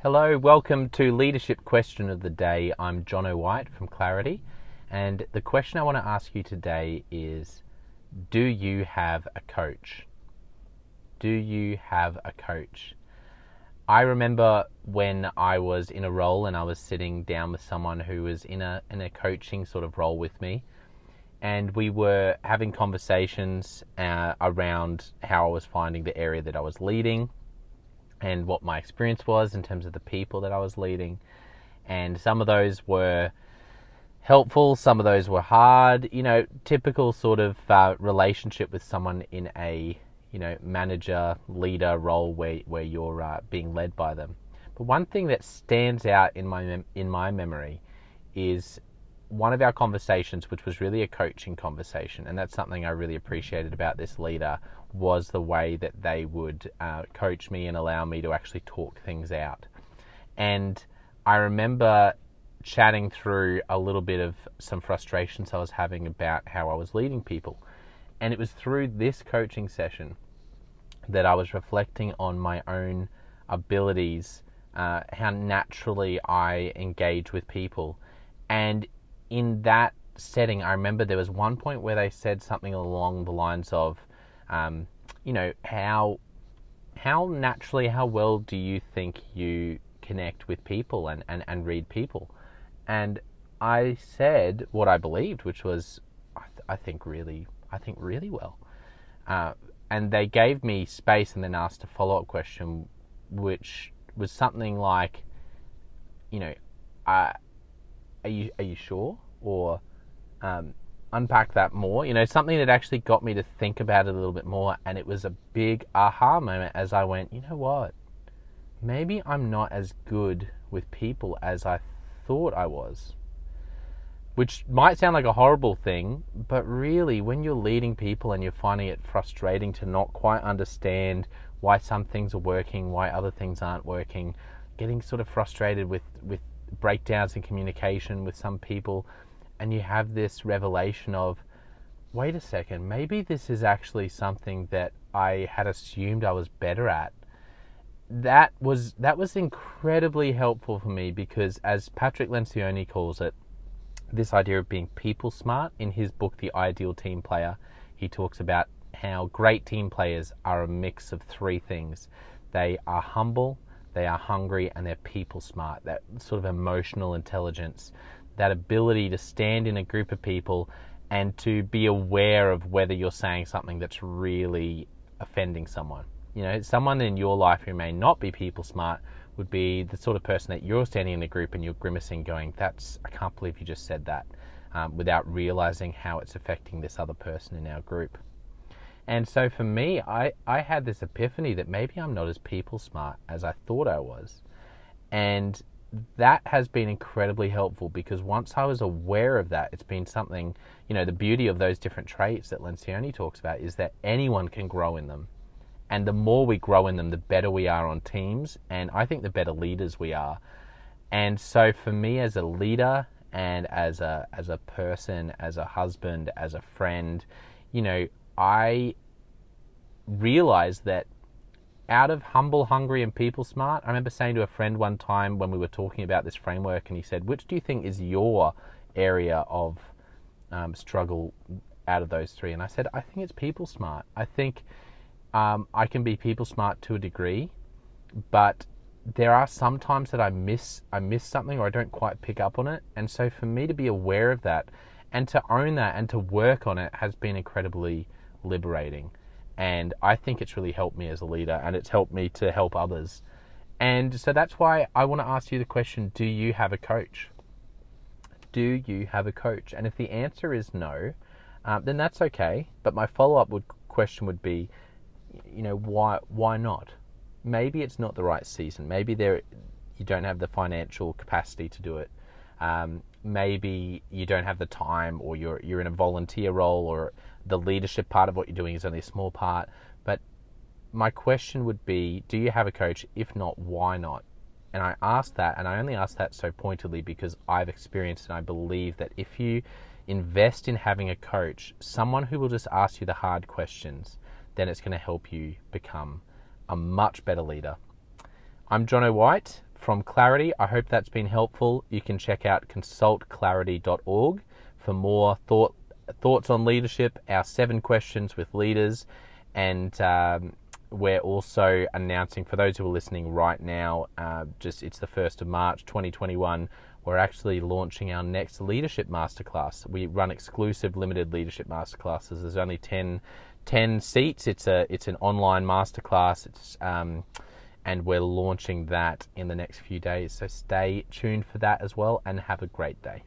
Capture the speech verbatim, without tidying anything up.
Hello, welcome to Leadership Question of the Day. I'm Jono White from Clarity, and the question I want to ask you today is, do you have a coach? Do you have a coach? I remember when I was in a role and I was sitting down with someone who was in a, in a coaching sort of role with me, and we were having conversations uh, around how I was finding the area that I was leading, and what my experience was in terms of the people that I was leading. And some of those were helpful, some of those were hard, you know, typical sort of uh, relationship with someone in a, you know, manager, leader role where, where you're uh, being led by them. But one thing that stands out in my, mem- in my memory is one of our conversations, which was really a coaching conversation, and that's something I really appreciated about this leader, was the way that they would uh, coach me and allow me to actually talk things out. And I remember chatting through a little bit of some frustrations I was having about how I was leading people. And it was through this coaching session that I was reflecting on my own abilities, uh, how naturally I engage with people. And in that setting, I remember there was one point where they said something along the lines of, Um, you know, how how naturally, how well do you think you connect with people and, and, and read people? And I said what I believed, which was, I, th- I think really, I think really well. Uh, and they gave me space and then asked a follow-up question, which was something like, you know, uh, are you are you sure? Or um unpack that more, you know, something that actually got me to think about it a little bit more. And it was a big aha moment as I went, you know what, maybe I'm not as good with people as I thought I was, which might sound like a horrible thing, but really when you're leading people and you're finding it frustrating to not quite understand why some things are working, why other things aren't working, getting sort of frustrated with, with breakdowns in communication with some people, and you have this revelation of, wait a second, maybe this is actually something that I had assumed I was better at. That was that was incredibly helpful for me because, as Patrick Lencioni calls it, this idea of being people smart, in his book, The Ideal Team Player, he talks about how great team players are a mix of three things. They are humble, they are hungry, and they're people smart, that sort of emotional intelligence. That ability to stand in a group of people and to be aware of whether you're saying something that's really offending someone. You know, someone in your life who may not be people smart would be the sort of person that you're standing in a group and you're grimacing going, that's, I can't believe you just said that, um, without realizing how it's affecting this other person in our group. And so for me, I, I had this epiphany that maybe I'm not as people smart as I thought I was. And that has been incredibly helpful because once I was aware of that, it's been something, you know, the beauty of those different traits that Lencioni talks about is that anyone can grow in them. And the more we grow in them, the better we are on teams. And I think the better leaders we are. And so for me as a leader and as a as a person, as a husband, as a friend, you know, I realized that out of humble, hungry, and people smart, I remember saying to a friend one time when we were talking about this framework, and he said, which do you think is your area of um, struggle out of those three? And I said, I think it's people smart. I think um, I can be people smart to a degree, but there are some times that I miss, I miss something or I don't quite pick up on it. And so for me to be aware of that and to own that and to work on it has been incredibly liberating. And I think it's really helped me as a leader and it's helped me to help others. And so that's why I want to ask you the question, do you have a coach? Do you have a coach? And if the answer is no, um, then that's okay. But my follow-up would, question would be, you know, why why not? Maybe it's not the right season. Maybe there you don't have the financial capacity to do it. Um, maybe you don't have the time, or you're you're in a volunteer role, or the leadership part of what you're doing is only a small part. But my question would be, do you have a coach? If not, why not? And I ask that, and I only ask that so pointedly because I've experienced and I believe that if you invest in having a coach, someone who will just ask you the hard questions, then it's going to help you become a much better leader. I'm Jono White from Clarity. I hope that's been helpful. You can check out consult clarity dot org for more thought, thoughts on leadership, our seven questions with leaders, and um, we're also announcing, for those who are listening right now, uh, just it's the first of March twenty twenty-one, we're actually launching our next leadership masterclass. We run exclusive limited leadership masterclasses. There's only ten seats. It's a it's an online masterclass. It's um, and we're launching that in the next few days. So stay tuned for that as well, and have a great day.